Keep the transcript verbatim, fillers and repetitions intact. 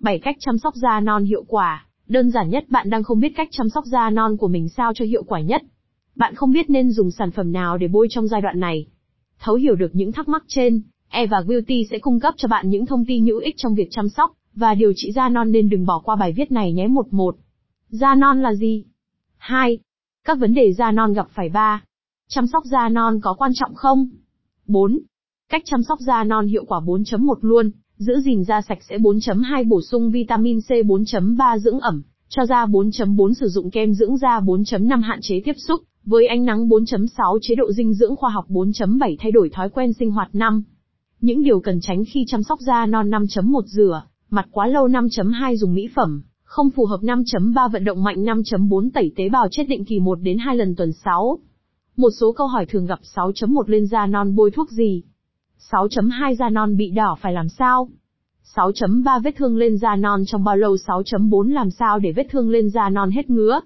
bảy cách chăm sóc da non hiệu quả. Đơn giản nhất, bạn đang không biết cách chăm sóc da non của mình sao cho hiệu quả nhất. Bạn không biết nên dùng sản phẩm nào để bôi trong giai đoạn này. Thấu hiểu được những thắc mắc trên, e và giê Beauty sẽ cung cấp cho bạn những thông tin hữu ích trong việc chăm sóc và điều trị da non, nên đừng bỏ qua bài viết này nhé. Một một Da non là gì? hai Các vấn đề da non gặp phải. Ba Chăm sóc da non có quan trọng không? bốn Cách chăm sóc da non hiệu quả. Bốn chấm một Luôn, giữ gìn da sạch sẽ. Bốn chấm hai Bổ sung vitamin C. Bốn chấm ba Dưỡng ẩm cho da. Bốn chấm bốn Sử dụng kem dưỡng da. Bốn chấm năm Hạn chế tiếp xúc với ánh nắng. Bốn chấm sáu Chế độ dinh dưỡng khoa học. Bốn chấm bảy Thay đổi thói quen sinh hoạt. Năm Những điều cần tránh khi chăm sóc da non. Năm chấm một Rửa mặt quá lâu. Năm chấm hai Dùng mỹ phẩm không phù hợp. Năm chấm ba Vận động mạnh. Năm chấm bốn Tẩy tế bào chết định kỳ một đến hai lần tuần. Sáu Một số câu hỏi thường gặp. Sáu chấm một Lên da non bôi thuốc gì? Sáu chấm hai Da non bị đỏ phải làm sao? Sáu chấm ba Vết thương lên da non trong bao lâu? Sáu chấm bốn Làm sao để vết thương lên da non hết ngứa?